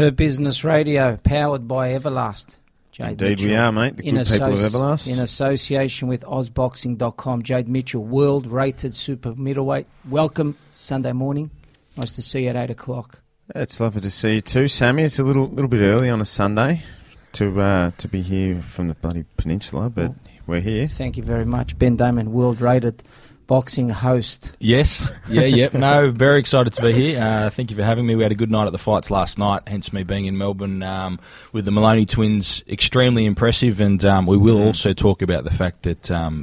Hurt Business Radio, powered by Everlast. Jade Indeed Mitchell, we are, mate. The good people of Everlast. In association with Ozboxing.com. Jade Mitchell, world-rated super middleweight. Welcome Sunday morning. Nice to see you at 8 o'clock. It's lovely to see you too, Sammy. It's a little bit early on a Sunday to be here from the bloody peninsula, but we're here. Thank you very much. Ben Damon, world-rated boxing host. Yes. Yeah, yep. No, very excited to be here. Thank you for having me. We had a good night at the fights last night, hence me being in Melbourne with the Moloney twins. Extremely impressive, and we will also talk about the fact that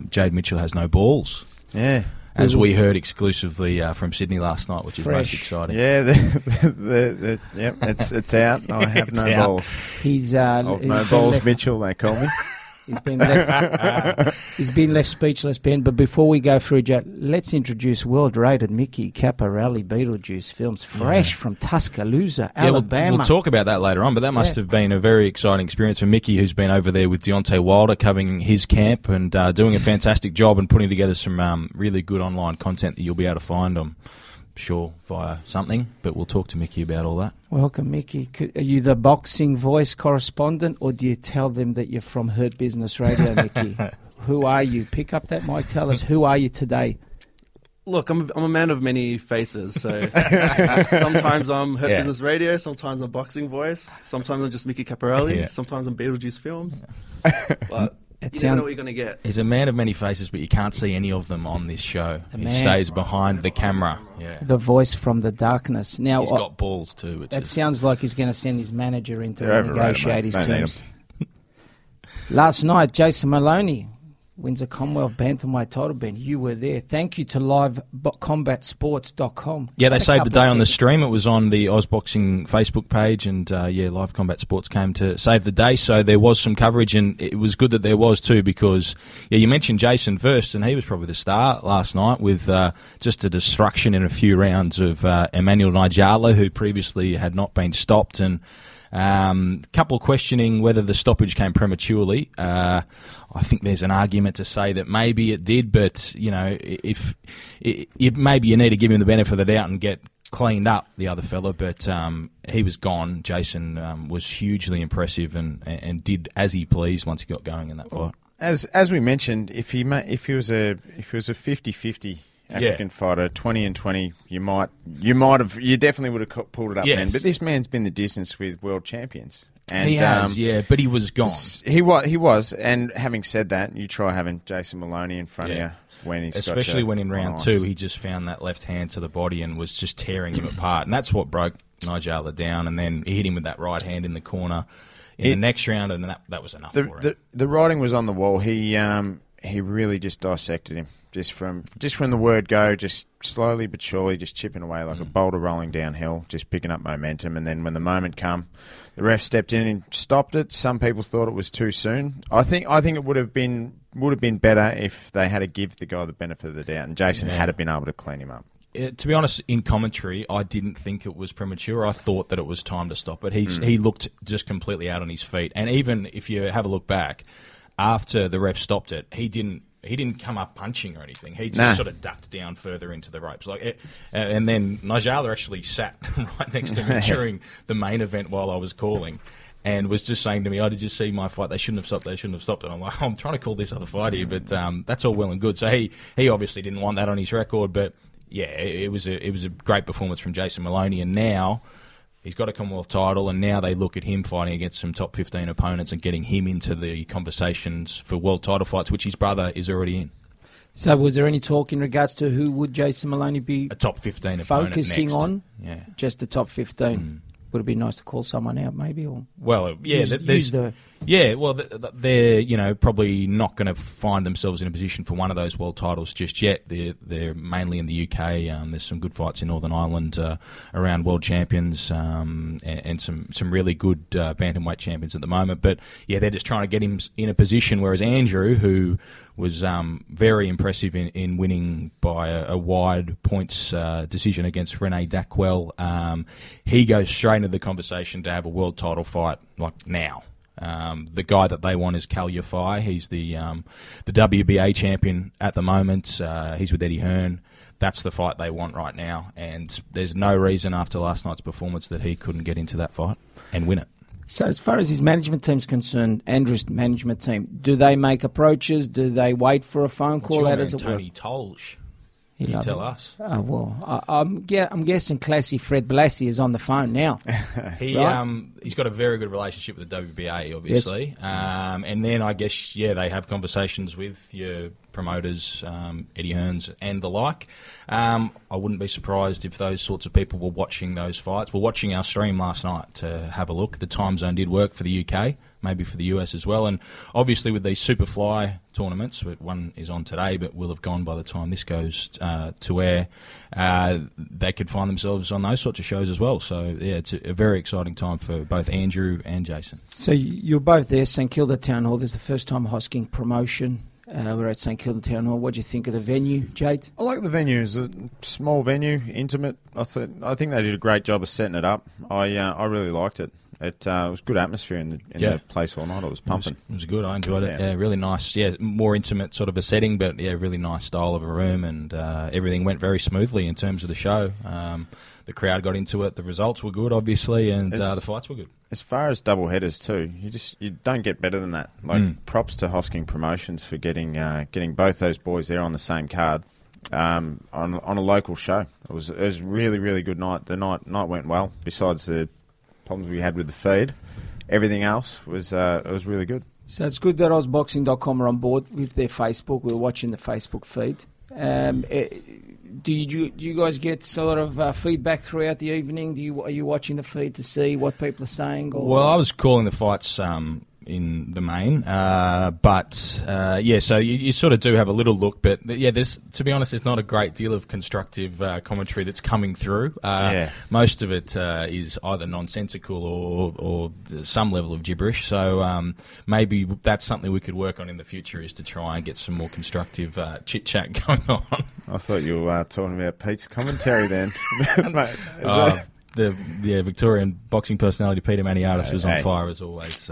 Jade Mitchell has no balls. Yeah. As we heard exclusively from Sydney last night, which is most exciting. Yeah, it's out. I have no balls. He's no balls, Mitchell. They call me. He's been left. He's been left speechless, Ben. But before we go through, Jade, let's introduce world-rated Mickey Caparello, Beetlejuice Films, fresh from Tuscaloosa, Alabama. Yeah, we'll talk about that later on. But that must have been a very exciting experience for Mickey, who's been over there with Deontay Wilder covering his camp and doing a fantastic job and putting together some really good online content that you'll be able to find on. Sure, via something, but we'll talk to Mickey about all that. Welcome, Mickey. Are you the Boxing Voice correspondent, or do you tell them that you're from Hurt Business Radio, Mickey? Who are you? Pick up that mic. Tell us, who are you today? Look, I'm a man of many faces, so sometimes I'm Hurt Business Radio, sometimes I'm Boxing Voice, sometimes I'm just Mickey Caparello, sometimes I'm Beetlejuice Films, but... You don't know what you're going to get. He's a man of many faces, but you can't see any of them on this show. He stays behind the camera. Yeah. The voice from the darkness. Now he's got balls too. Which sounds like he's going to send his manager in to renegotiate his terms. Last night, Jason Moloney wins a Commonwealth Bantamweight title. Ben, you were there. Thank you to livecombatsports.com. Yeah, they saved the day on the stream. It was on the Ozboxing Facebook page, and Live Combat Sports came to save the day. So there was some coverage, and it was good that there was too, because you mentioned Jason first, and he was probably the star last night with just a destruction in a few rounds of Emmanuel Nigella, who previously had not been stopped, and couple questioning whether the stoppage came prematurely. I think there's an argument to say that maybe it did, but maybe you need to give him the benefit of the doubt and get cleaned up, the other fella. But he was gone. Jason was hugely impressive and did as he pleased once he got going in that fight. As we mentioned, if he was a 50-50 African fighter, 20-20, you definitely would have pulled it up then. But this man's been the distance with world champions. And, he has, but he was gone. He was, and having said that, you try having Jason Moloney in front of you when he's especially when in round two, he just found that left hand to the body and was just tearing him apart, and that's what broke Nigella down, and then he hit him with that right hand in the corner in the next round, and that was enough for him. The writing was on the wall. He really just dissected him. Just from the word go, just slowly but surely, just chipping away like a boulder rolling downhill, just picking up momentum. And then when the moment come, the ref stepped in and stopped it. Some people thought it was too soon. I think it would have been better if they had to give the guy the benefit of the doubt, and Jason had been able to clean him up. To be honest, in commentary, I didn't think it was premature. I thought that it was time to stop it. He looked just completely out on his feet. And even if you have a look back, after the ref stopped it, he didn't come up punching or anything. He just sort of ducked down further into the ropes. And then Nigella actually sat right next to me during the main event while I was calling and was just saying to me, did you see my fight? They shouldn't have stopped. They shouldn't have stopped. And I'm like, I'm trying to call this other fight here, but that's all well and good. So he obviously didn't want that on his record. But, it was a great performance from Jason Moloney. And now... he's got a Commonwealth title, and now they look at him fighting against some top 15 opponents and getting him into the conversations for world title fights, which his brother is already in. So was there any talk in regards to who would Jason Moloney be a top 15 focusing on? Yeah. Just the top 15. Would it be nice to call someone out maybe? They're probably not going to find themselves in a position for one of those world titles just yet. They're mainly in the UK. There's some good fights in Northern Ireland around world champions and some really good bantamweight champions at the moment. But, they're just trying to get him in a position, whereas Andrew, who was very impressive in winning by a wide points decision against Rene Dackwell, he goes straight into the conversation to have a world title fight like now. The guy that they want is Cal Yafai. He's the WBA champion at the moment. He's with Eddie Hearn. that's the fight they want right now. And there's no reason after last night's performance that he couldn't get into that fight and win it. So as far as his management team's concerned, Andrew's management team, do they make approaches? Do they wait for a phone call out as a Tony Tolsh? You tell us. Oh, well, I'm guessing classy Fred Blassie is on the phone now. He's got a very good relationship with the WBA, obviously. Yes. And then I guess, they have conversations with your promoters, Eddie Hearns and the like. I wouldn't be surprised if those sorts of people were watching those fights. We're watching our stream last night to have a look. The time zone did work for the UK, maybe for the US as well. And obviously with these Superfly tournaments, one is on today but will have gone by the time this goes to air, they could find themselves on those sorts of shows as well. So, it's a very exciting time for both Andrew and Jason. So you're both there, St Kilda Town Hall. This is the first time Hosking promotion. We're at St Kilda Town Hall. What do you think of the venue, Jade? I like the venue. It's a small venue, intimate. I think they did a great job of setting it up. I really liked it. It was good atmosphere in the place all night. It was pumping. It was good. I enjoyed it. Yeah, really nice. Yeah, more intimate sort of a setting, but really nice style of a room, and everything went very smoothly in terms of the show. The crowd got into it. The results were good, obviously, and the fights were good. As far as double headers too, you don't get better than that. Like props to Hosking Promotions for getting both those boys there on the same card. On a local show, it was really, really good night. The night went well. Besides the problems we had with the feed, everything else was really good. So it's good that Ozboxing.com are on board with their Facebook. We're watching the Facebook feed. Do you guys get sort of feedback throughout the evening? Are you watching the feed to see what people are saying? Or? Well, I was calling the fights in the main, so you sort of do have a little look, but to be honest, there's not a great deal of constructive commentary that's coming through. Most of it is either nonsensical or some level of gibberish, so maybe that's something we could work on in the future, is to try and get some more constructive chit-chat going on. I thought you were talking about Pete's commentary then. The Victorian boxing personality Peter Maniatis was on fire as always.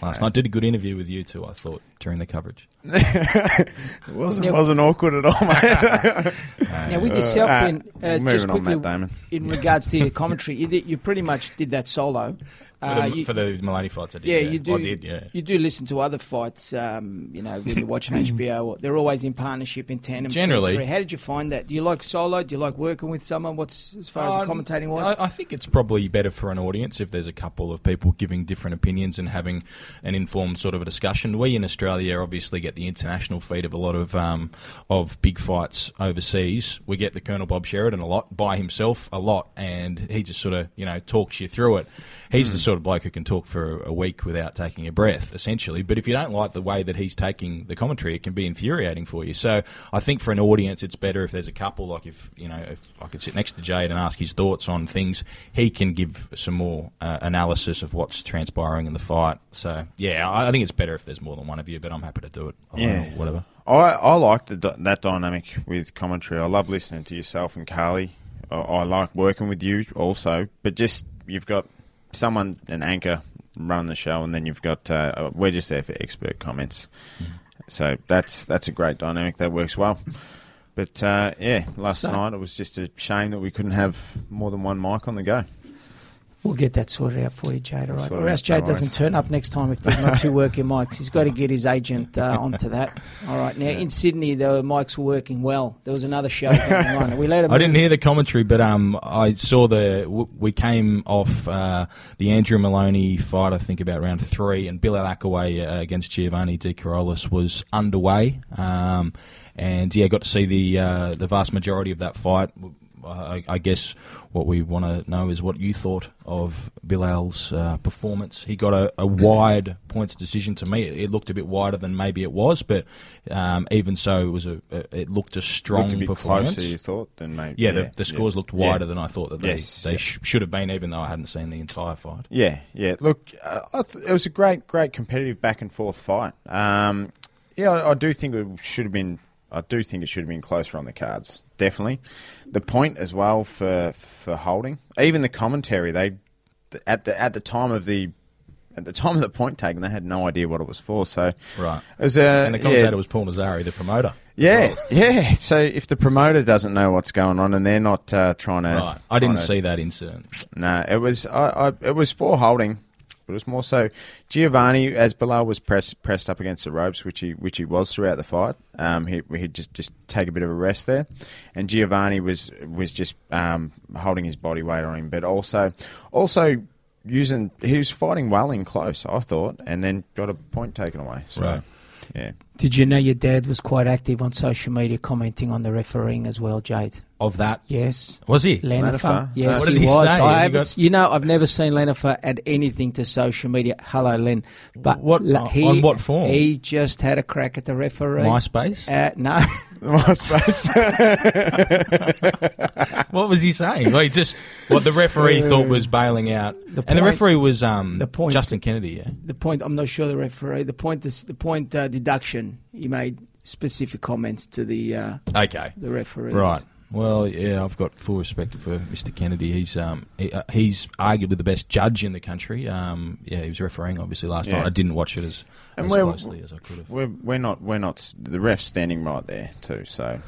Last night, did a good interview with you two, I thought, during the coverage. It wasn't awkward at all, mate. Now, with yourself, just quickly, on, Matt Damon. In regards to your commentary, you pretty much did that solo. For the Mulaney fights, I did. Yeah, you do. I did, yeah. You do listen to other fights, when you're watching HBO. They're always in partnership, in tandem. Generally. How did you find that? Do you like solo? Do you like working with someone? As far as the commentating wise? I think it's probably better for an audience if there's a couple of people giving different opinions and having an informed sort of a discussion. We in Australia obviously get the international feed of a lot of big fights overseas. We get the Colonel Bob Sheridan a lot, by himself a lot, and he just sort of, talks you through it. He's the sort of bloke who can talk for a week without taking a breath, essentially. But if you don't like the way that he's taking the commentary, it can be infuriating for you. So I think for an audience, it's better if there's a couple. Like if I could sit next to Jade and ask his thoughts on things, he can give some more analysis of what's transpiring in the fight. So I think it's better if there's more than one of you. But I'm happy to do it. Or whatever. I like that dynamic with commentary. I love listening to yourself and Carly. I like working with you also. But just you've got someone, an anchor, run the show, and then you've got we're just there for expert comments. Yeah. So that's a great dynamic that works well. But last night it was just a shame that we couldn't have more than one mic on the go. We'll get that sorted out for you, Jade, all right? Or else Jade doesn't turn up next time if there's not two working mics. He's got to get his agent onto that. All right, now in Sydney, the mics were working well. There was another show going on. I didn't hear the commentary, but I saw we came off the Andrew Moloney fight, I think, about round 3, and Bilal Akkawy against Giovanni De Carolis was underway. Got to see the vast majority of that fight. I guess what we want to know is what you thought of Bilal's performance. He got a wide points decision to me. It looked a bit wider than maybe it was, but even so, it was it looked a strong performance. Closer you thought than maybe. Yeah, the scores looked wider than I thought that they should have been, even though I hadn't seen the entire fight. Yeah. Look, it was a great competitive back and forth fight. I do think it should have been. I do think it should have been closer on the cards, definitely. The point as well for holding, even the commentary, they at the time of the point taken, they had no idea what it was for. So right, it was, and the commentator was Paul Nazari, the promoter. Yeah, yeah. So if the promoter doesn't know what's going on and they're not trying to, right. I didn't see that incident. No, it was it was for holding, but it was more so Giovanni as Bilal was pressed up against the ropes, which he was throughout the fight. He'd just take a bit of a rest there, and Giovanni was just holding his body weight on him, but also using he was fighting well in close, I thought, and then got a point taken away. So. Right. Yeah. Did you know your dad was quite active on social media commenting on the refereeing as well, Jade? Of that? Yes. Was he? Lanifer. Yes, what did he was. Say? I've never seen Lanifer add anything to social media. Hello, Len. But on what form? He just had a crack at the referee. MySpace? No. MySpace. What was he saying? Like just what the referee thought was bailing out. The referee was Justin Kennedy, yeah. The point, I'm not sure the referee. The point deduction. He made specific comments to the referees. Right. Well, yeah, I've got full respect for Mr. Kennedy. He's he's arguably the best judge in the country. Yeah, he was refereeing obviously last night. I didn't watch it as closely as I could have. We're not the ref's standing right there too. So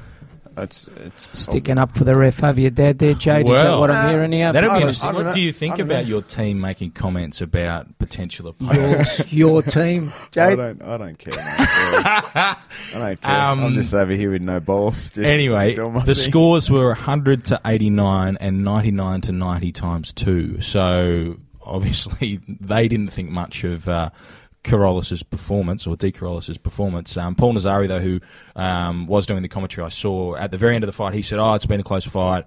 it's sticking up for the ref. Have your dad there, Jade? Well, is that what I'm hearing now? That'll be interesting. What do you think about your team making comments about potential opponents? Your team, Jade? I don't care. Mate, I don't care. I'm just over here with no balls. Just anyway, scores were 100 to 89 and 99 to 90 times 2. So obviously they didn't think much of Carolis's performance or De Carolis's performance. Paul Nazari, though, who was doing the commentary, I saw at the very end of the fight, he said, it's been a close fight.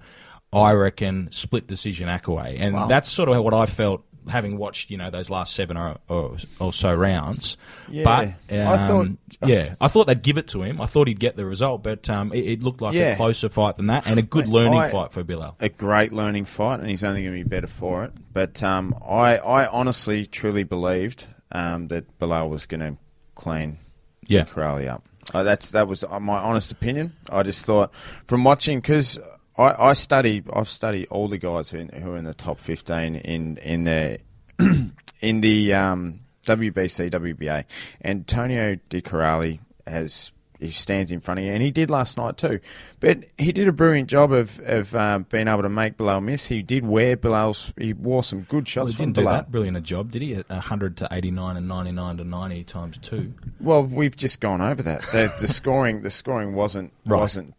I reckon split decision Akkawy. And that's sort of what I felt having watched, those last seven or so rounds. Yeah. But I thought they'd give it to him. I thought he'd get the result, but it looked like a closer fight than that and a good learning fight for Bilal. A great learning fight, and he's only going to be better for it. But I honestly, truly believed that Bilal was going to clean Corrali up. That was my honest opinion. I just thought from watching, because I've studied all the guys who are in the top 15 in the WBC, WBA. Antonio De Carolis he stands in front of you, and he did last night too. But he did a brilliant job of being able to make Bilal miss. He did wear Bilal's. He wore some good shots from Bilal. He didn't do that brilliant a job, did he? 100 to 89 and 99 to 90 times 2. Well, we've just gone over that. The scoring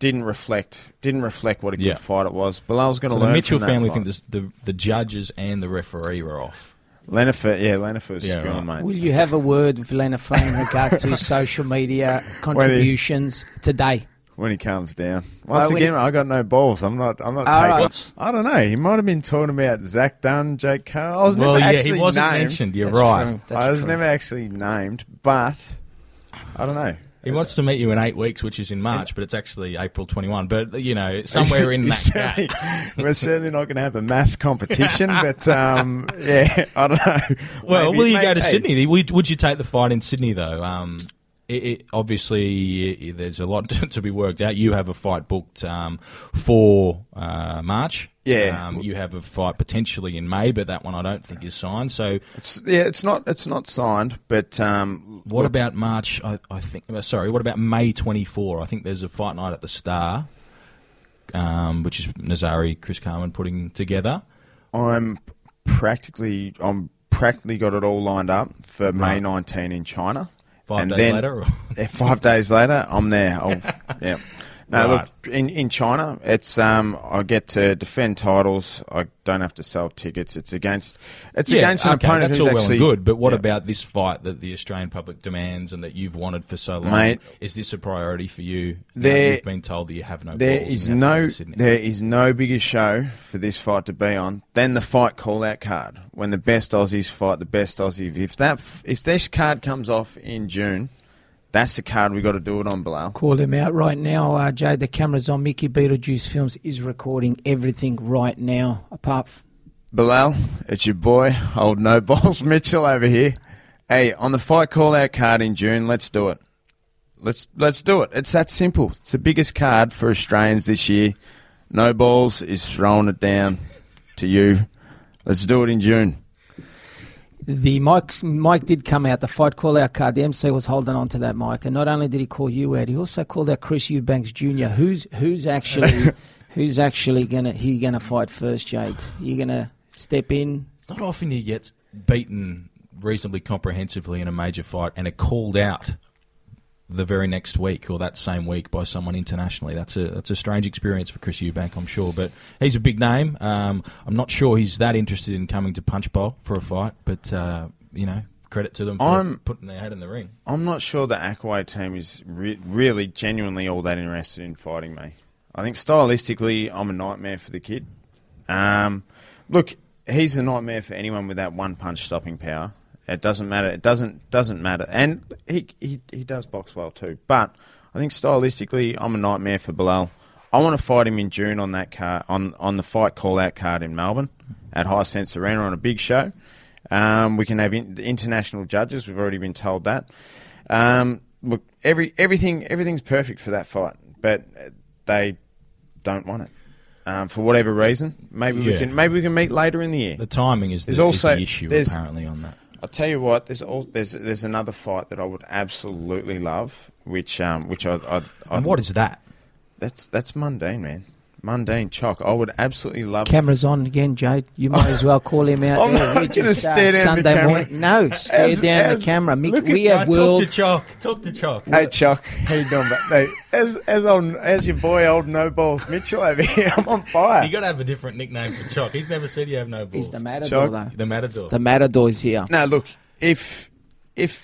didn't reflect what a good fight it was. Bilal's going to learn. The Mitchell from that family think the judges and the referee were off. Lanifer's gone, mate. Will you have a word with Lanifer in regards to his social media contributions today? When he calms down. Once again, I got no balls. I'm not taking it. I don't know. He might have been talking about Zach Dunn, Jake Carr. I was never actually named. He wasn't mentioned. You're right. I was never actually named, but I don't know. He wants to meet you in 8 weeks, which is in March, but it's actually April 21. But, somewhere in that. We're certainly not going to have a math competition, but, I don't know. Well, will you go to Sydney? Would you take the fight in Sydney, though? Obviously, there's a lot to be worked out. You have a fight booked for March. Yeah, you have a fight potentially in May, but that one I don't think is signed. So it's not signed. But what about March? I think. Sorry, what about May 24? I think there's a fight night at the Star, which is Nazari, Chris Carman putting together. I'm practically got it all lined up for May 19 in China. 5 days later, I'm there. Yeah. No, right. Look, in China, it's I get to defend titles. I don't have to sell tickets. It's against an opponent that's who's all actually well and good. But what about this fight that the Australian public demands and that you've wanted for so long? Mate, is this a priority for you? You've been told that you have no. There is no bigger show for this fight to be on than the fight call-out card when the best Aussies fight the best Aussie. If this card comes off in June. That's the card we got to do it on, Bilal. Call him out right now, Jay. The camera's on. Mickey Beetlejuice Films is recording everything right now. Bilal, it's your boy, old No Balls Mitchell over here. Hey, on the fight call-out card in June, let's do it. Let's do it. It's that simple. It's the biggest card for Australians this year. No Balls is throwing it down to you. Let's do it in June. The mic did come out. The fight call-out card, the MC was holding on to that mic. And not only did he call you out, he also called out Chris Eubanks Jr. Who's actually gonna fight first, Jade? You're gonna step in? It's not often he gets beaten reasonably comprehensively in a major fight and are called out the very next week or that same week by someone internationally. That's a strange experience for Chris Eubank, I'm sure, but he's a big name. I'm not sure he's that interested in coming to Punch Bowl for a fight, but credit to them for putting their head in the ring. I'm not sure the Akkawy team is really genuinely all that interested in fighting me. I think stylistically I'm a nightmare for the kid. Look, he's a nightmare for anyone with that one punch stopping power. It doesn't matter. It doesn't matter. And he does box well too. But I think stylistically, I'm a nightmare for Bilal. I want to fight him in June on that card, on the fight call-out card in Melbourne at Hisense Arena on a big show. We can have international judges. We've already been told that. Look, everything's perfect for that fight, but they don't want it. For whatever reason, maybe we can meet later in the year. The timing is the issue apparently on that. I'll tell you what, there's another fight that I would absolutely love, which and what is that? That's Mundine, man. Mundine Chock. I would absolutely love. Camera's on again, Jade. You might as well call him out. I'm not going to stare down Sunday the camera. Morning. No, stare down the camera. Mick, we have world. Talk to Chock. Hey, Chock. How you doing, mate? As your boy, old No Balls Mitchell over here, I'm on fire. You got to have a different nickname for Chock. He's never said you have no balls. He's the Matador, Chock, though. The Matador. The Matador's here. No, look, if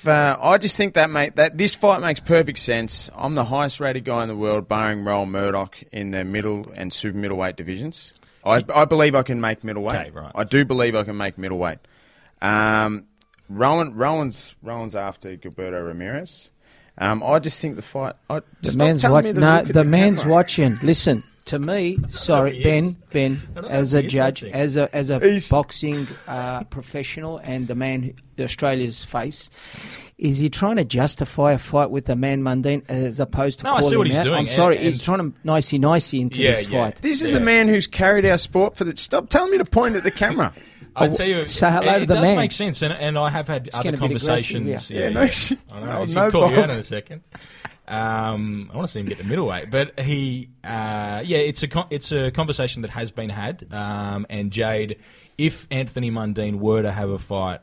I just think that this fight makes perfect sense. I'm the highest rated guy in the world, barring Roel Murdoch in the middle and super middleweight divisions. I believe I can make middleweight. Okay, right. I do believe I can make middleweight. Rowan's after Gilberto Ramirez. I just think the fight. The man's watching. Listen. To me, sorry, Ben, as a judge, as a boxing professional and the man Australia's face, is he trying to justify a fight with the man Mundine as opposed to calling him out? No, I see what he's doing. I'm sorry, he's trying to nicey-nicey into this fight. This is the man who's carried our sport for the... Stop telling me to point at the camera. I tell you, it does make sense, and I have had other conversations. I'll call you out in a second. I want to see him get the middleweight, but it's a conversation that has been had. And Jade, if Anthony Mundine were to have a fight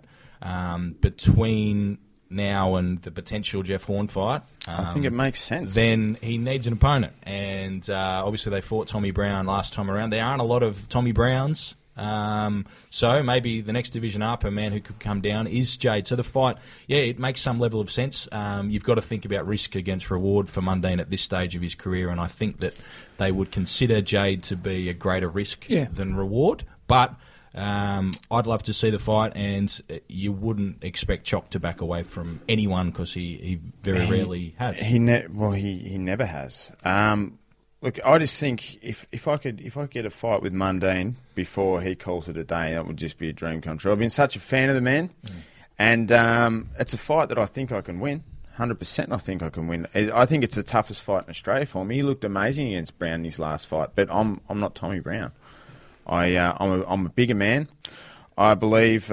between now and the potential Jeff Horn fight, I think it makes sense. Then he needs an opponent, and obviously they fought Tommy Brown last time around. There aren't a lot of Tommy Browns. So maybe the next division up, a man who could come down is Jade. So the fight, it makes some level of sense. You've got to think about risk against reward for Mundine at this stage of his career, and I think that they would consider Jade to be a greater risk than reward. But I'd love to see the fight, and you wouldn't expect Chock to back away from anyone because he very rarely has. He never has. Look, I just think if I could get a fight with Mundine before he calls it a day, that would just be a dream come true. I've been such a fan of the man, and it's a fight that I think I can win. 100%, I think I can win. I think it's the toughest fight in Australia for me. He looked amazing against Brown in his last fight, but I'm not Tommy Brown. I'm a bigger man. I believe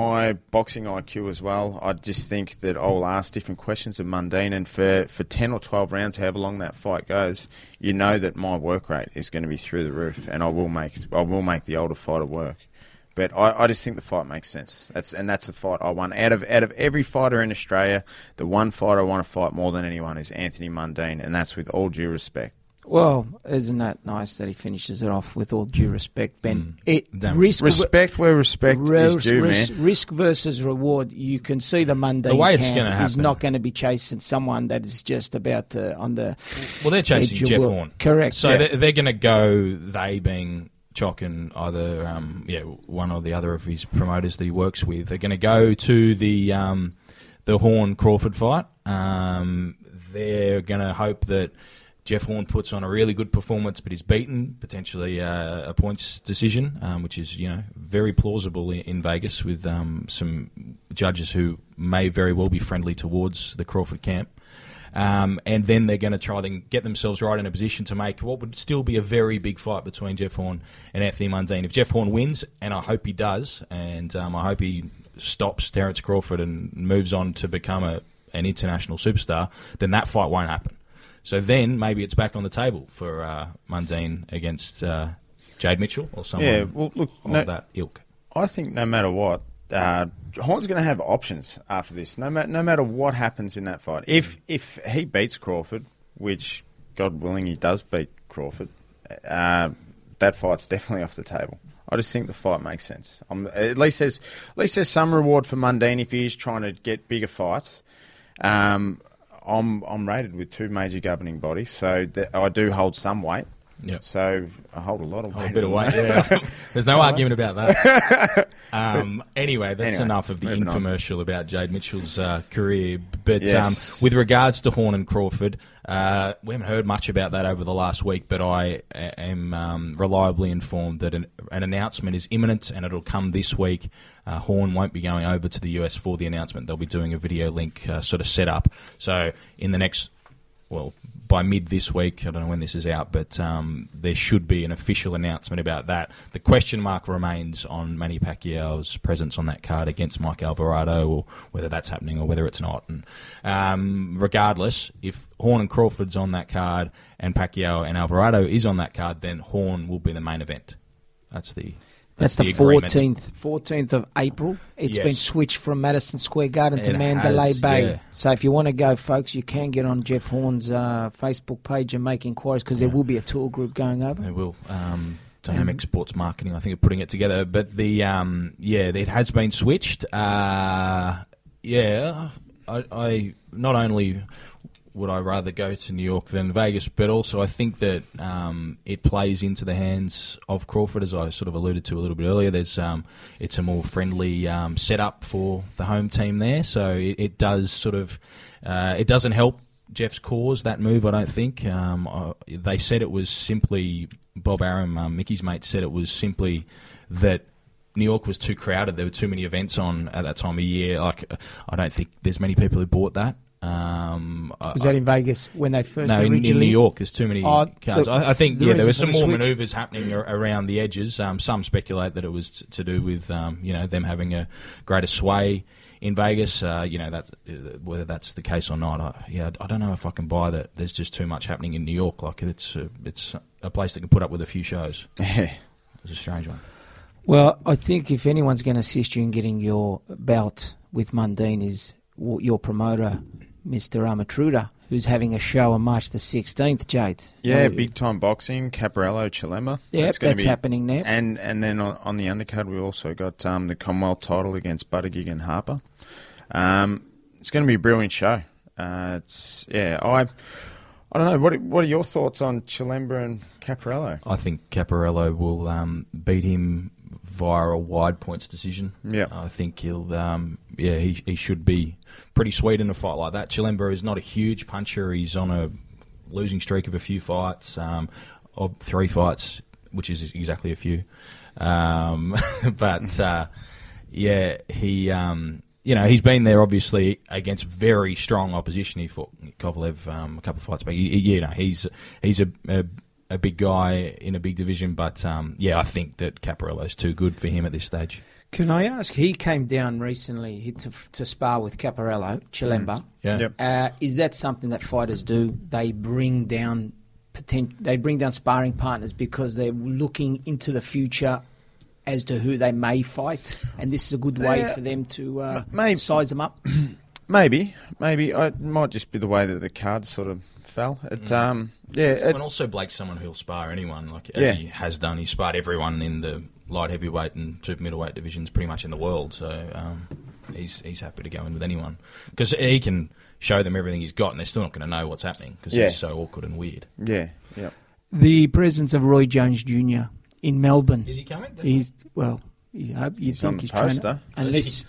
my boxing IQ as well. I just think that I'll ask different questions of Mundine, and for 10 or 12 rounds, however long that fight goes, you know that my work rate is going to be through the roof, and I will make the older fighter work. But I just think the fight makes sense. That's the fight I won. Out of every fighter in Australia, the one fighter I want to fight more than anyone is Anthony Mundine, and that's with all due respect. Well, isn't that nice that he finishes it off with all due respect, Ben? Respect where respect is due, man. Risk versus reward. You can see the Mundine. The way it's going to happen. He's not going to be chasing someone that is just about on the... Well, they're chasing Jeff Horn. Correct. So they're going to go, they being Chock and either one or the other of his promoters that he works with, they're going to go to the Horn-Crawford fight. They're going to hope that Jeff Horn puts on a really good performance, but is beaten, potentially a points decision, which is very plausible in Vegas with some judges who may very well be friendly towards the Crawford camp. and then they're going to try to get themselves right in a position to make what would still be a very big fight between Jeff Horn and Anthony Mundine. If Jeff Horn wins, and I hope he does, and I hope he stops Terrence Crawford and moves on to become an international superstar, then that fight won't happen. So then maybe it's back on the table for Mundine against Jade Mitchell or someone that ilk. I think no matter what, Horn's going to have options after this. No matter what happens in that fight, if he beats Crawford, which God willing he does beat Crawford, that fight's definitely off the table. I just think the fight makes sense. At least there's some reward for Mundine if he is trying to get bigger fights. I'm rated with two major governing bodies, so I do hold some weight. Yeah. So I hold a lot of weight. A bit of weight. Yeah. There's no argument about that. Anyway, enough of the infomercial about Jade Mitchell's career. But with regards to Horn and Crawford, we haven't heard much about that over the last week, but I am reliably informed that an announcement is imminent and it'll come this week. Horn won't be going over to the US for the announcement. They'll be doing a video link sort of set up. So in the next... Well, by mid this week, I don't know when this is out, but there should be an official announcement about that. The question mark remains on Manny Pacquiao's presence on that card against Mike Alvarado, or whether that's happening or whether it's not. And regardless, if Horn and Crawford's on that card and Pacquiao and Alvarado is on that card, then Horn will be the main event. That's the 14th of April. It's been switched from Madison Square Garden to Mandalay Bay. Yeah. So if you want to go, folks, you can get on Jeff Horn's Facebook page and make inquiries because there will be a tour group going over. There will. Dynamic Sports Marketing, I think, are putting it together. But it has been switched. I not only would I rather go to New York than Vegas, but also I think that it plays into the hands of Crawford, as I sort of alluded to a little bit earlier. There's it's a more friendly setup for the home team there, so it does sort of it doesn't help Jeff's cause, that move, I don't think. They said it was simply Bob Arum, Mickey's mate, said it was simply that New York was too crowded. There were too many events on at that time of year. Like, I don't think there's many people who bought that. Was that in Vegas when they first originally? In New York, there's too many cards. I think there were some more manoeuvres happening around the edges. Some speculate that it was to do with them having a greater sway in Vegas. Whether that's the case or not, I don't know if I can buy that. There's just too much happening in New York. Like, it's a place that can put up with a few shows. It's a strange one. Well, I think if anyone's going to assist you in getting your bout with Mundine is your promoter, Mr. Armatruda, who's having a show on March the 16th, Jade. Yeah, big time boxing, Caparello Chilemba. Yeah, that's happening there. And then on the undercard, we also got the Commonwealth title against Buttigieg and Harper. It's going to be a brilliant show. I don't know. What are your thoughts on Chilemba and Caparello? I think Caparello will beat him via a wide points decision. Yeah, I think he'll. He should be pretty sweet in a fight like that. Chilemba is not a huge puncher. He's on a losing streak of a few fights, of three fights, which is exactly a few. He. He's been there, obviously, against very strong opposition. He fought Kovalev a couple of fights back. He's a big guy in a big division, but I think that Caparello's too good for him at this stage. Can I ask? He came down recently to spar with Caparello Chilemba. Is that something that fighters do? They bring down sparring partners because they're looking into the future as to who they may fight, and this is a good way for them to size them up. Maybe it might just be the way that the card sort of fell. And also Blake's someone who'll spar anyone, like as he has done. He sparred everyone in the light heavyweight and super middleweight divisions pretty much in the world. So he's happy to go in with anyone because he can show them everything he's got, and they're still not going to know what's happening because he's so awkward and weird. The presence of Roy Jones Jr. in Melbourne. Is he coming? He's think he's trying to... Unless...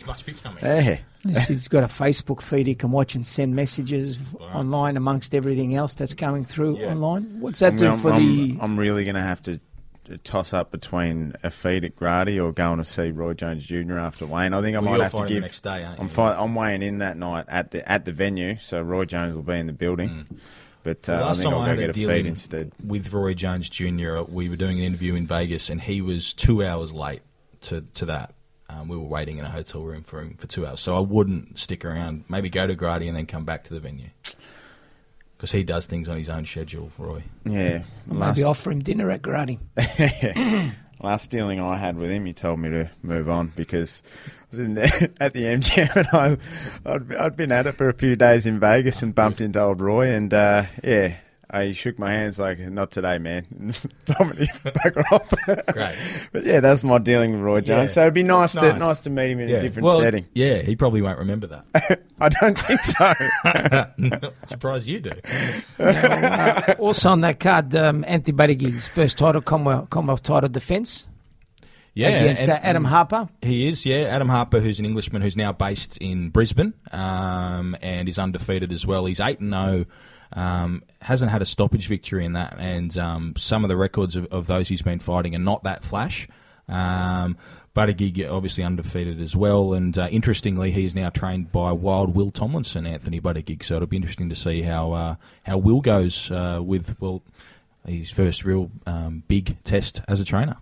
he must be coming. Unless he's got a Facebook feed he can watch and send messages online amongst everything else that's coming through online. What's that do for the... I'm really going to have to a toss-up between a feed at Grady or going to see Roy Jones Jr. after weigh-in. I think I might have to give... Next day, I'm weighing in that night at the venue, so Roy Jones will be in the building. Mm. But I think I'll go get a feed instead. With Roy Jones Jr., we were doing an interview in Vegas, and he was 2 hours late to that. We were waiting in a hotel room for him for 2 hours. So I wouldn't stick around. Maybe go to Grady and then come back to the venue. Because he does things on his own schedule, Roy. Yeah. Maybe offer him dinner at Grady. Last dealing I had with him, he told me to move on because I was in there at the MGM and I'd been at it for a few days in Vegas and bumped into old Roy and, yeah, he shook my hands like, not today, man. Dominic, back off. Great. But, yeah, that's my dealing with Roy Jones. Yeah, so it'd be nice to meet him in a different setting. Yeah, he probably won't remember that. I don't think so. No, surprised you do. Also on that card, Anthony Buttigieg's first title, Commonwealth title defence. Yeah. Against Adam Harper. He is, yeah. Adam Harper, who's an Englishman who's now based in Brisbane and is undefeated as well. He's 8-0. Hasn't had a stoppage victory in that, and some of the records of those he's been fighting are not that flash. Buttigieg obviously undefeated as well, and interestingly, he is now trained by Wild Will Tomlinson, Anthony Buttigieg. So it'll be interesting to see how Will goes with his first real big test as a trainer.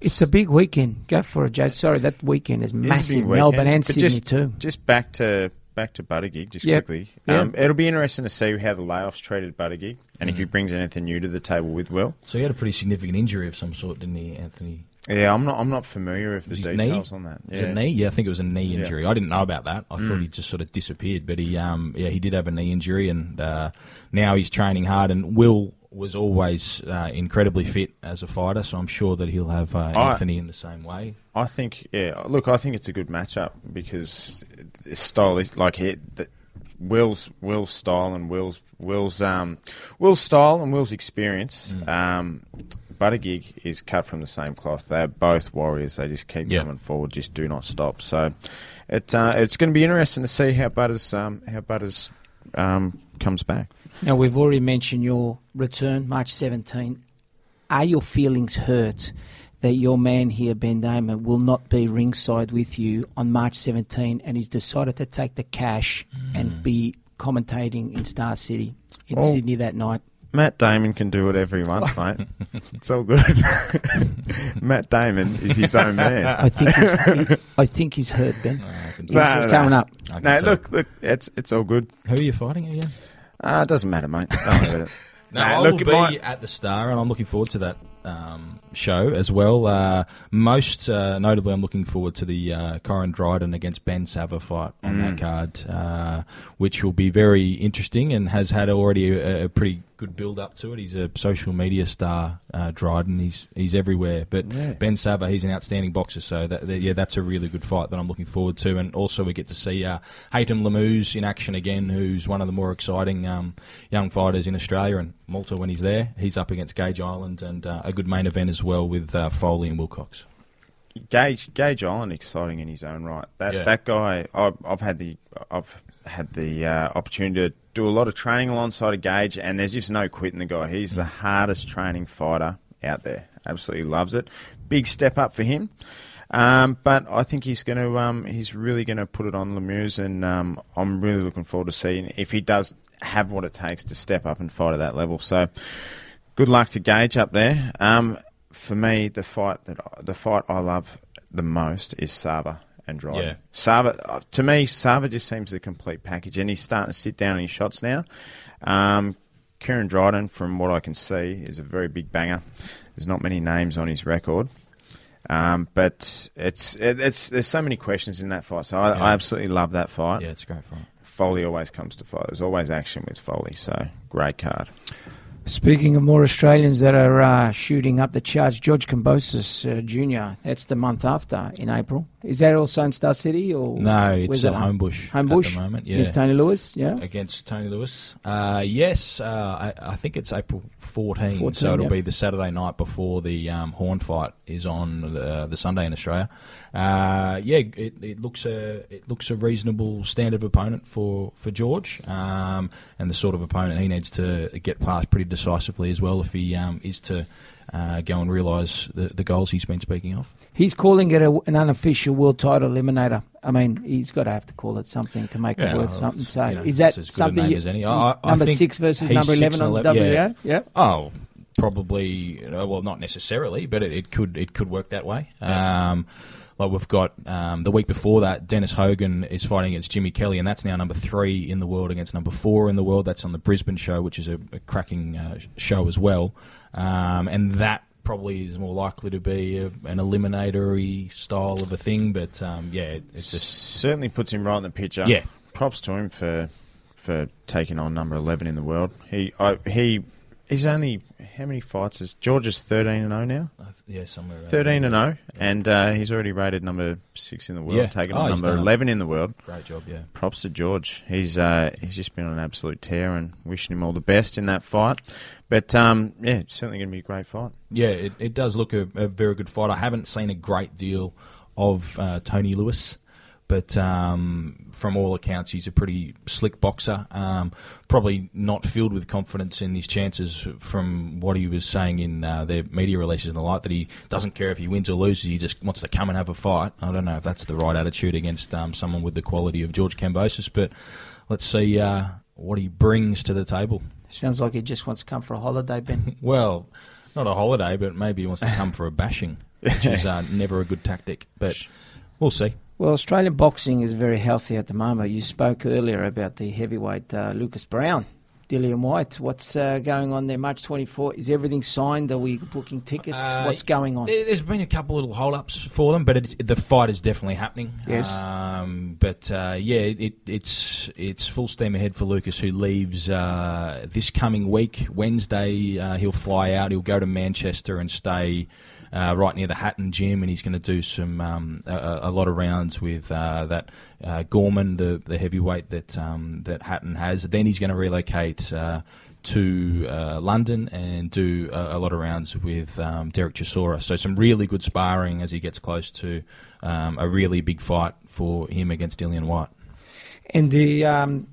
It's a big weekend. Go for it, Joe. Sorry, that weekend is massive. Melbourne and Sydney too. Just back to Buttigieg just quickly. Yep. It'll be interesting to see how the layoffs treated Buttigieg and if he brings anything new to the table with Will. So he had a pretty significant injury of some sort, didn't he, Anthony? Yeah, I'm not familiar with the details on that. Yeah. Was it a knee? Yeah, I think it was a knee injury. Yeah. I didn't know about that. I thought he just sort of disappeared, but he did have a knee injury, and now he's training hard. And Will was always incredibly fit as a fighter, so I'm sure that he'll have Anthony in the same way. I think, I think it's a good matchup because style is like Will's style and Will's style and Will's experience. Buttigieg is cut from the same cloth. They're both warriors. They just keep coming forward, just do not stop. So it's going to be interesting to see how Butters comes back. Now, we've already mentioned your return, March 17. Are your feelings hurt that your man here, Ben Damon, will not be ringside with you on March 17 and he's decided to take the cash and be commentating in Star City in Sydney that night? Matt Damon can do whatever he wants, mate. It's all good. Matt Damon is his own man. I think he's hurt, Ben. He's coming up. Look, it's all good. Who are you fighting again? It doesn't matter, mate. I'll be at the Star, and I'm looking forward to that show as well. Most notably, I'm looking forward to the Corin Dryden against Ben Savva fight on that card, which will be very interesting and has had already a pretty good build-up to it. He's a social media star, Dryden. He's everywhere. But Ben Savva, he's an outstanding boxer, so that's a really good fight that I'm looking forward to. And also we get to see Haytham Lamouze in action again, who's one of the more exciting young fighters in Australia. And Malta, when he's there, he's up against Gage Island, and a good main event as well with Foley and Wilcox. Gage Island, exciting in his own right. That guy, I've had the opportunity to do a lot of training alongside of Gage, and there's just no quitting the guy. He's the hardest training fighter out there. Absolutely loves it. Big step up for him. But I think he's going to. He's really going to put it on Lamouze, and I'm really looking forward to seeing if he does have what it takes to step up and fight at that level. So good luck to Gage up there. For me, the fight I love the most is Savva and Dryden. Yeah. Savva, to me, Savva just seems the complete package, and he's starting to sit down in his shots now. Corin Dryden, from what I can see, is a very big banger. There's not many names on his record. But it's there's so many questions in that fight, so I absolutely love that fight. Yeah, it's a great fight. Foley always comes to fight. There's always action with Foley, so great card. Speaking of more Australians that are shooting up the charts, George Kambosos Jr., that's the month after in April. Is that also in Star City? Or no, it's at Homebush. Homebush at the moment, yeah. Against Tony Lewis, yeah? Against Tony Lewis. I think it's April 14, so it'll be the Saturday night before the Horn fight is on the Sunday in Australia. It looks a reasonable standard of opponent for George, and the sort of opponent he needs to get past pretty decisively as well if he is to go and realise the goals he's been speaking of. He's calling it an unofficial world title eliminator. I mean, he's got to have to call it something to make it worth something. So, you know, is that something? As any. I number 6 versus number 11 on the WBA. Yeah. Yep. Oh, probably. You know, well, not necessarily, but it could work that way. Yeah. Like we've got the week before that, Dennis Hogan is fighting against Jimmy Kelly, and that's now number 3 in the world against number 4 in the world. That's on the Brisbane show, which is a cracking show as well. And that probably is more likely to be an eliminatory style of a thing. But, it's just... Certainly puts him right in the picture. Yeah. Props to him for taking on number 11 in the world. He's only... How many fights is... George is 13-0 now? Yeah, somewhere around 13-0. Yeah. And he's already rated number 6 in the world, taking on number 11 in the world. Great job, yeah. Props to George. He's just been on an absolute tear, and wishing him all the best in that fight. But, it's certainly going to be a great fight. Yeah, it does look a very good fight. I haven't seen a great deal of Tony Lewis, but from all accounts, he's a pretty slick boxer. Probably not filled with confidence in his chances from what he was saying in their media releases and the like, that he doesn't care if he wins or loses, he just wants to come and have a fight. I don't know if that's the right attitude against someone with the quality of George Kambosos, but let's see what he brings to the table. Sounds like he just wants to come for a holiday, Ben. Well, not a holiday, but maybe he wants to come for a bashing, which is never a good tactic, but we'll see. Well, Australian boxing is very healthy at the moment. You spoke earlier about the heavyweight Lucas Brown, Dillian Whyte. What's going on there? March 24. Is everything signed? Are we booking tickets? What's going on? There's been a couple little hold-ups for them, but the fight is definitely happening. Yes. It's full steam ahead for Lucas, who leaves this coming week. Wednesday, he'll fly out. He'll go to Manchester and stay... right near the Hatton gym, and he's going to do some a lot of rounds with Gorman, the heavyweight that Hatton has. Then he's going to relocate to London and do a lot of rounds with Derek Chisora. So some really good sparring as he gets close to a really big fight for him against Dillian Whyte. And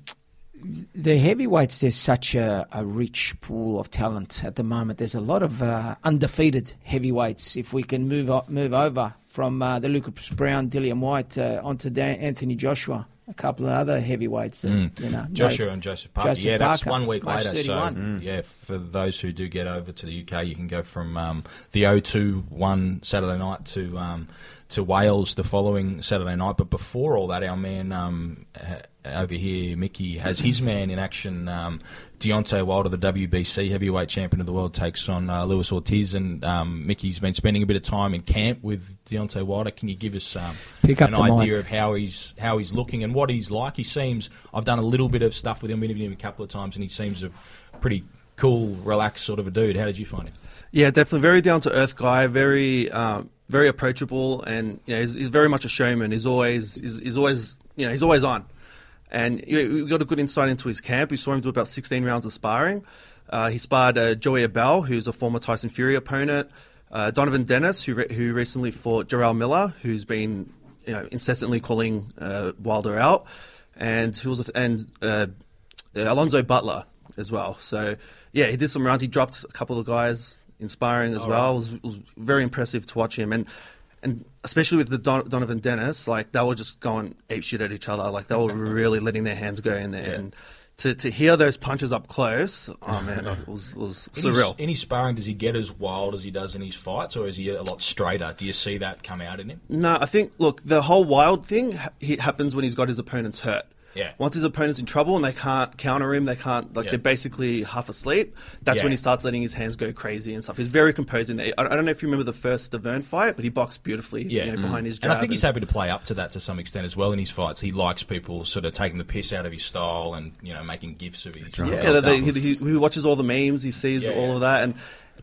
the heavyweights, there's such a rich pool of talent at the moment. There's a lot of undefeated heavyweights. If we can move over from the Lucas Brown, Dillian Whyte, onto Anthony Joshua, a couple of other heavyweights. Joshua and Joseph Parker. That's 1 week March later. 31. So, for those who do get over to the UK, you can go from the 0-2 one Saturday night to Wales the following Saturday night. But before all that, our man... over here, Mickey has his man in action. Deontay Wilder, the WBC heavyweight champion of the world, takes on Luis Ortiz, and Mickey's been spending a bit of time in camp with Deontay Wilder. Can you give us an idea of how he's looking and what he's like? He seems... I've done a little bit of stuff with him, interviewed him a couple of times, and he seems a pretty cool, relaxed sort of a dude. How did you find him? Yeah, definitely. Very down-to-earth guy, very... very approachable, and he's very much a showman. He's always on. And we got a good insight into his camp. We saw him do about 16 rounds of sparring. He sparred Joey Abel, who's a former Tyson Fury opponent, Donovan Dennis, who recently fought Jarrell Miller, who's been incessantly calling Wilder out, and Alonzo Butler as well. So he did some rounds. He dropped a couple of guys in sparring as well. Right. It was very impressive to watch him. And especially with the Donovan Dennis, they were just going apeshit at each other. They were really letting their hands go in there. Yeah. And to hear those punches up close, oh, man, it was surreal. In his sparring, does he get as wild as he does in his fights, or is he a lot straighter? Do you see that come out in him? No, I think, the whole wild thing happens when he's got his opponents hurt. Yeah. Once his opponent's in trouble and they can't counter him, they can't, they're basically half asleep, that's when he starts letting his hands go crazy and stuff. He's very composed in there. I don't know if you remember the first Deverne fight, but he boxed beautifully behind his jab. And I think he's happy to play up to that to some extent as well in his fights. He likes people sort of taking the piss out of his style and, making gifs of his style. Yeah, he watches all the memes, he sees all of that.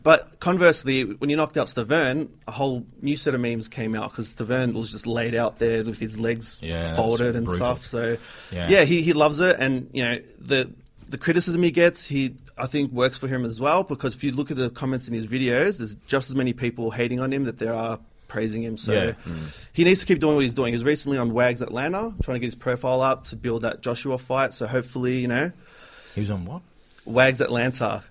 But conversely, when you knocked out Stavern, a whole new set of memes came out because Stavern was just laid out there with his legs folded and brutal stuff. So, he loves it. And, the criticism he gets, I think, works for him as well, because if you look at the comments in his videos, there's just as many people hating on him that there are praising him. So he needs to keep doing what he's doing. He was recently on WAG's Atlanta trying to get his profile up to build that Joshua fight. So hopefully, He was on what? WAG's Atlanta.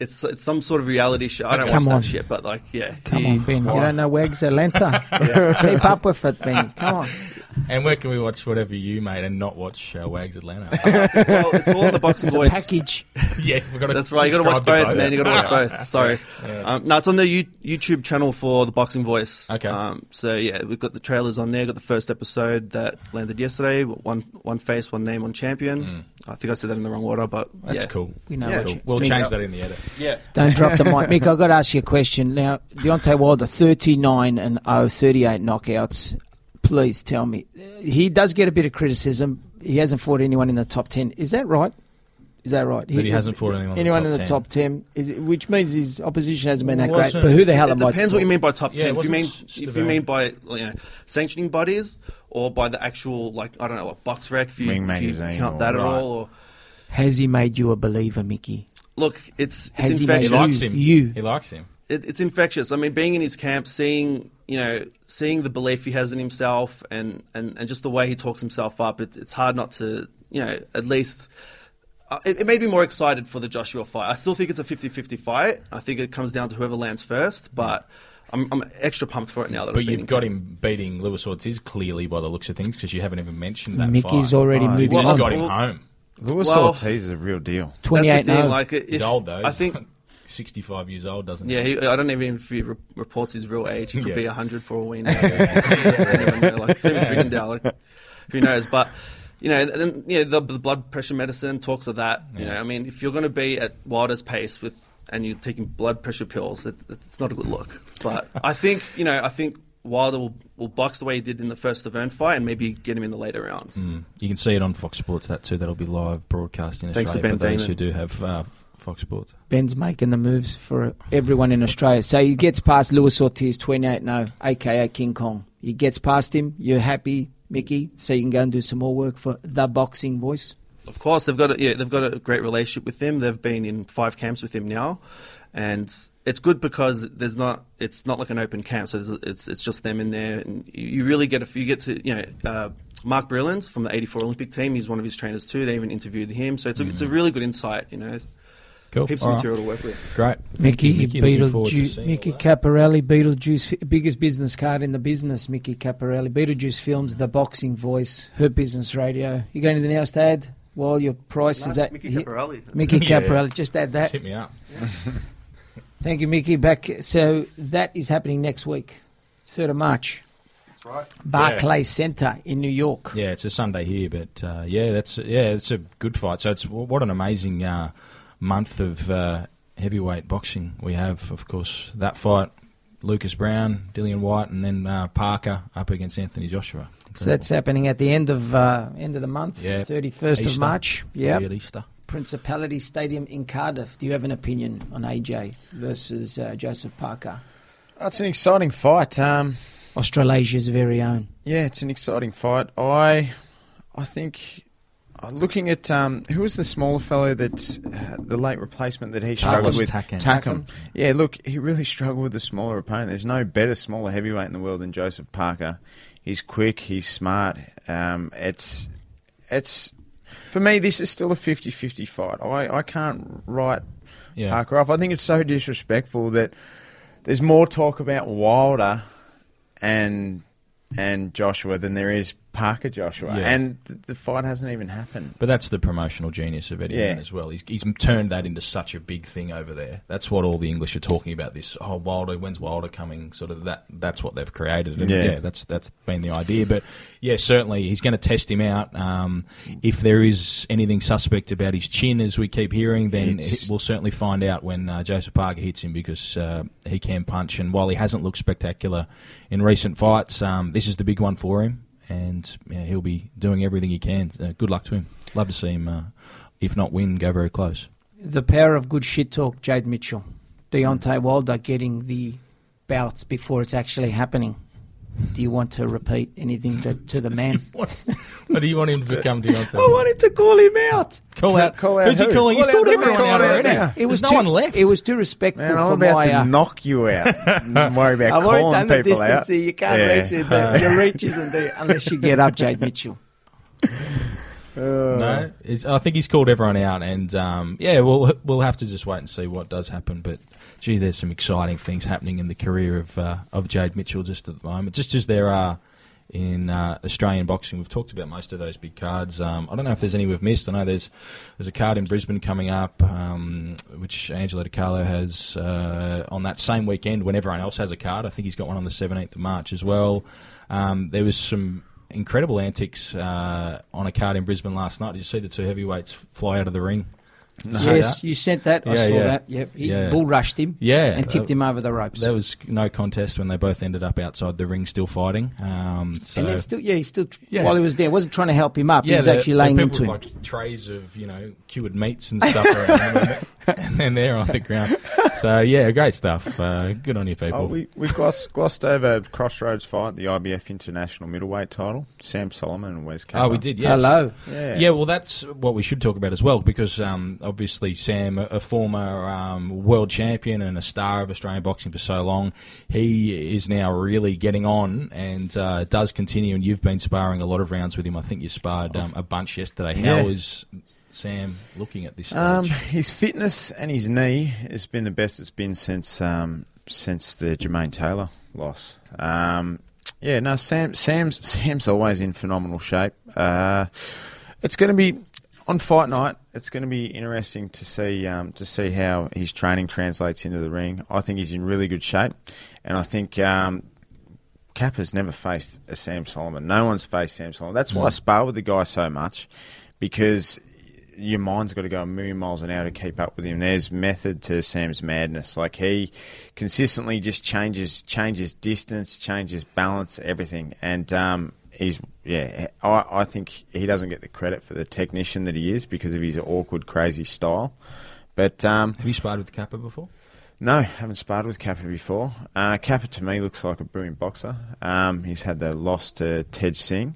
it's some sort of reality show. I don't watch that shit, but like, yeah. Come on, Ben. You don't know Wags Atlanta. Keep up with it, Ben. Come on. And where can we watch whatever you made and not watch Wags Atlanta? Well, it's all on the Boxing Voice. It's a package. Yeah, we've got to. That's right. You got to watch both, man. You got to watch both. Sorry. Yeah. No, it's on the YouTube channel for the Boxing Voice. Okay. So yeah, we've got the trailers on there. Got the first episode that landed yesterday. One face, one name, one champion. Mm. I think I said that in the wrong order, but that's cool. We know. Yeah. Cool. We'll change that in the edit. Yeah. Don't drop the mic, Mick. I've got to ask you a question now. Deontay Wilder, 39-0, 38 knockouts. Please tell me. He does get a bit of criticism. He hasn't fought anyone in the top 10. Is that right? But he hasn't fought anyone in the top 10, which means his opposition hasn't been that great. But who the hell am I? It depends what you mean by top 10. If you mean by sanctioning bodies or by the actual, like, I don't know, what, box rec, if you count that at all. Or has he made you a believer, Mickey? Look, it's infectious. He likes him. It's infectious. I mean, being in his camp, seeing the belief he has in himself and just the way he talks himself up, it's hard not to, at least... It made me more excited for the Joshua fight. I still think it's a 50-50 fight. I think it comes down to whoever lands first, but I'm extra pumped for it now. But you've got him beating Luis Ortiz clearly by the looks of things, because you haven't even mentioned that fight. Mickey's already moved on. You've just got him home. Luis Ortiz is a real deal. 28 now. He's old, though. I think... 65 years old, doesn't he? Yeah, I don't even know if he reports his real age. He could be 100 for all we know. Who knows? But... the blood pressure medicine talks of that. Yeah. I mean, if you're going to be at Wilder's pace and you're taking blood pressure pills, it's not a good look. But I think Wilder will box the way he did in the first Deverne fight and maybe get him in the later rounds. Mm. You can see it on Fox Sports, that too. That'll be live broadcast in Australia for those who do have Fox Sports. Ben's making the moves for everyone in Australia. So he gets past Luis Ortiz, 28-0, a.k.a. King Kong. He gets past him. You're happy, Mickey, so you can go and do some more work for the Boxing Voice. Of course, they've got a great relationship with him. They've been in 5 camps with him now, and it's good because it's not like an open camp. So it's just them in there, and you really get to Mark Brilland from the '84 Olympic team. He's one of his trainers too. They even interviewed him, so it's a really good insight. Cool. Heaps of material to work with. Great. Mickey Caparelli, Beetlejuice, biggest business card in the business, Mickey Caparelli, Beetlejuice Films, The Boxing Voice, Hurt Business Radio. You got anything else to add? Well, your price is at... Mickey Caparelli. Mickey Caparelli, just add that. Just hit me up. Yeah. Thank you, Mickey. Back. So that is happening next week, 3rd of March. That's right. Barclays Center in New York. Yeah, it's a Sunday here, but it's a good fight. So it's what an amazing... month of heavyweight boxing. We have, of course, that fight, Lucas Brown, Dillian Whyte, and then Parker up against Anthony Joshua. Incredible. So that's happening at the end of the month, 31st of March. Yeah, Easter. Principality Stadium in Cardiff. Do you have an opinion on AJ versus Joseph Parker? That's an exciting fight. Australasia's very own. Yeah, it's an exciting fight. I think... Looking at who was the smaller fellow that the late replacement that he struggled with, Takam. Yeah, look, he really struggled with the smaller opponent. There's no better smaller heavyweight in the world than Joseph Parker. He's quick, he's smart. It's for me, this is still a 50-50 fight. I can't write Parker off. I think it's so disrespectful that there's more talk about Wilder and Joshua than there is Parker Joshua, and the fight hasn't even happened. But that's the promotional genius of Eddie Hearn as well. He's turned that into such a big thing over there. That's what all the English are talking about, this, Wilder, when's Wilder coming? Sort of that's what they've created. And that's been the idea. But yeah, certainly he's going to test him out. If there is anything suspect about his chin, as we keep hearing, then we'll certainly find out when Joseph Parker hits him, because he can punch. And while he hasn't looked spectacular in recent fights, this is the big one for him. And he'll be doing everything he can. Good luck to him. Love to see him, if not win, go very close. The power of good shit talk, Jade Mitchell. Deontay Wilder getting the bouts before it's actually happening. Do you want to repeat anything to the man? What do you want him to come to? I want him to call him out. Call out. Who's he calling? He's called everyone out already. There's no one left. It was too respectful for my... I'm about to knock you out. Don't worry about calling people out. I've already done the distance here. You can't reach it. Your reach isn't there unless you get up, Jade Mitchell. No, I think he's called everyone out, and yeah, we'll have to just wait and see what does happen. But gee, there's some exciting things happening in the career of Jade Mitchell just at the moment, just as there are in Australian boxing. We've talked about most of those big cards. I don't know if there's any we've missed. I know there's a card in Brisbane coming up, which Angelo De Carlo has on that same weekend when everyone else has a card. I think he's got one on the 17th of March as well. There was some incredible antics on a card in Brisbane last night. Did you see the two heavyweights fly out of the ring? No, yes, you sent that. Yeah, I saw that. Yep, Bull rushed him. Yeah, and tipped him over the ropes. There was no contest when they both ended up outside the ring, still fighting. So, and then still, yeah, he still while he was there, wasn't trying to help him up. Yeah, he was actually laying into him. Like trays of cured meats and stuff around him, and then they're on the ground. So yeah, great stuff. Good on you, people. Oh, we glossed over Crossroads fight, the IBF International Middleweight title, Sam Solomon and Wes Cooper. Oh, we did. Yes. Hello. Yeah. Well, that's what we should talk about as well, because obviously Sam, a former world champion and a star of Australian boxing for so long, he is now really getting on and does continue. And you've been sparring a lot of rounds with him. I think you sparred a bunch yesterday. How is Sam looking at this stage? His fitness and his knee has been the best it's been since the Jermaine Taylor loss. Sam's always in phenomenal shape. It's going to be on fight night. It's going to be interesting to see how his training translates into the ring. I think he's in really good shape, and I think Cap has never faced a Sam Solomon. No one's faced Sam Solomon. That's why I spar with the guy so much, because your mind's got to go a million miles an hour to keep up with him. There's method to Sam's madness. Like, he consistently just changes distance, changes balance, everything, and I think he doesn't get the credit for the technician that he is because of his awkward, crazy style. But have you sparred with Kappa before? No, haven't sparred with Kappa before. Kappa, to me, looks like a brilliant boxer. He's had the loss to Tej Singh,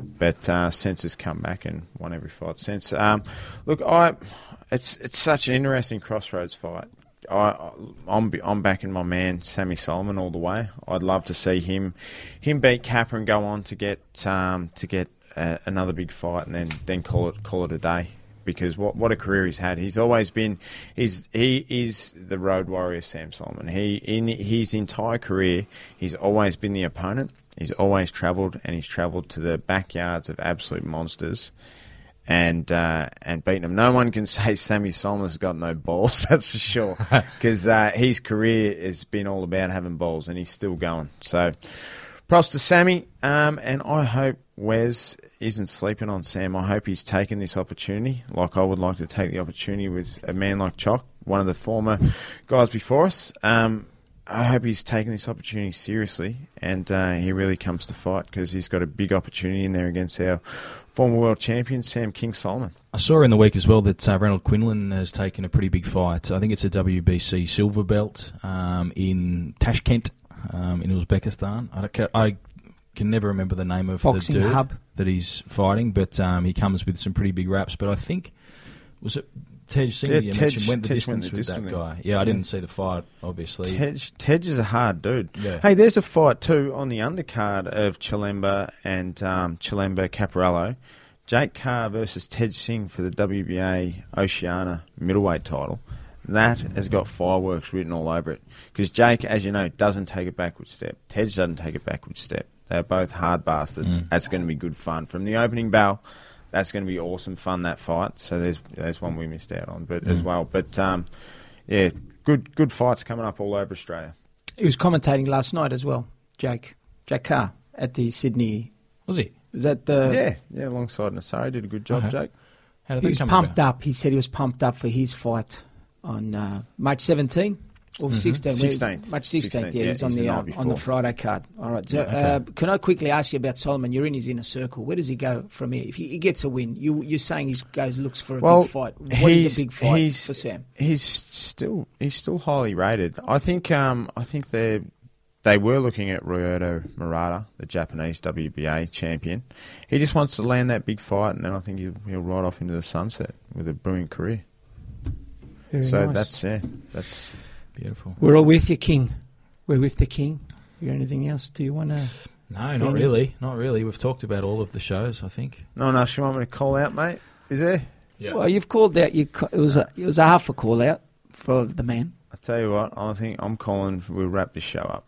but since has come back and won every fight since. It's such an interesting crossroads fight. I'm backing my man Sammy Solomon all the way. I'd love to see him beat Kappa and go on to get another big fight, and then call it a day. Because what a career he's had. He's always been he is the road warrior, Sam Solomon. He, in his entire career, he's always been the opponent. He's always travelled, and he's travelled to the backyards of absolute monsters and beaten him. No one can say Sammy Solomon's got no balls, that's for sure, because his career has been all about having balls, and he's still going. So props to Sammy, and I hope Wes isn't sleeping on Sam. I hope he's taken this opportunity, like I would like to take the opportunity with a man like Chock, one of the former guys before us. I hope he's taken this opportunity seriously, and he really comes to fight, because he's got a big opportunity in there against our former world champion, Sam King Solomon. I saw in the week as well that Reynold Quinlan has taken a pretty big fight. I think it's a WBC silver belt in Tashkent in Uzbekistan. I can never remember the name of Boxing the dude Hub that he's fighting, but he comes with some pretty big raps. But I think, was it Tej Singh mentioned went the distance with that guy? Yeah, I didn't see the fight, obviously. Tej is a hard dude. Yeah. Hey, there's a fight too on the undercard of Chilemba and Chilemba Caparello. Jake Carr versus Tej Singh for the WBA Oceania middleweight title. That has got fireworks written all over it, because Jake, as you know, doesn't take a backward step. Tej doesn't take a backward step. They're both hard bastards. That's going to be good fun from the opening bell. That's going to be awesome fun, that fight. So there's one we missed out on, but as well. But good fights coming up all over Australia. He was commentating last night as well, Jake Carr at the Sydney. Was he? Was that the alongside Nassari, did a good job, okay. Jake. How did he was pumped about? Up. He said he was pumped up for his fight on March 17th or 16th. March 16th. Yeah, he's on on the Friday card. All right. So can I quickly ask you about Solomon? You're in his inner circle. Where does he go from here? If he gets a win, you're saying he goes looks for a big fight. What is a big fight for Sam? He's still highly rated. I think they were looking at Ryoto Murata, the Japanese WBA champion. He just wants to land that big fight, and then I think he'll ride off into the sunset with a brilliant career. Very so nice. That's beautiful. We're all with you, King. We're with the King. You got anything else? Do you want to? No, not really. Not really. We've talked about all of the shows, I think. No one else you want me to call out, mate? Is there? Yeah. Well, you've called out. It was a half a call out for the man. I tell you what, I think I'm calling. We'll wrap this show up.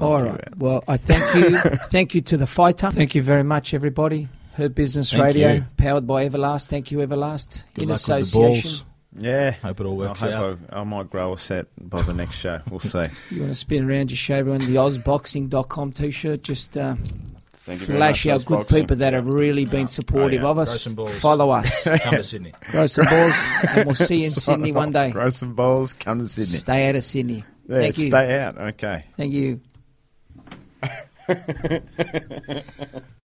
All right. Well, I thank you. Thank you to the fighter. Thank you very much, everybody. Hurt Business Radio, powered by Everlast. Thank you, Everlast. Good in luck association. With the balls. Yeah. Hope it all works out. I might grow a set by the next show. We'll see. You want to spin around your show everyone, the Ozboxing.com t-shirt. Just thank you flash very much, our Ozboxing. Good people that have really been supportive of us. Grow some balls. Follow us. Come to Sydney. Grow some balls, and we'll see you in Sydney one day. Grow some balls, come to Sydney. Stay out of Sydney. Yeah, thank you. Stay out. Okay. Thank you.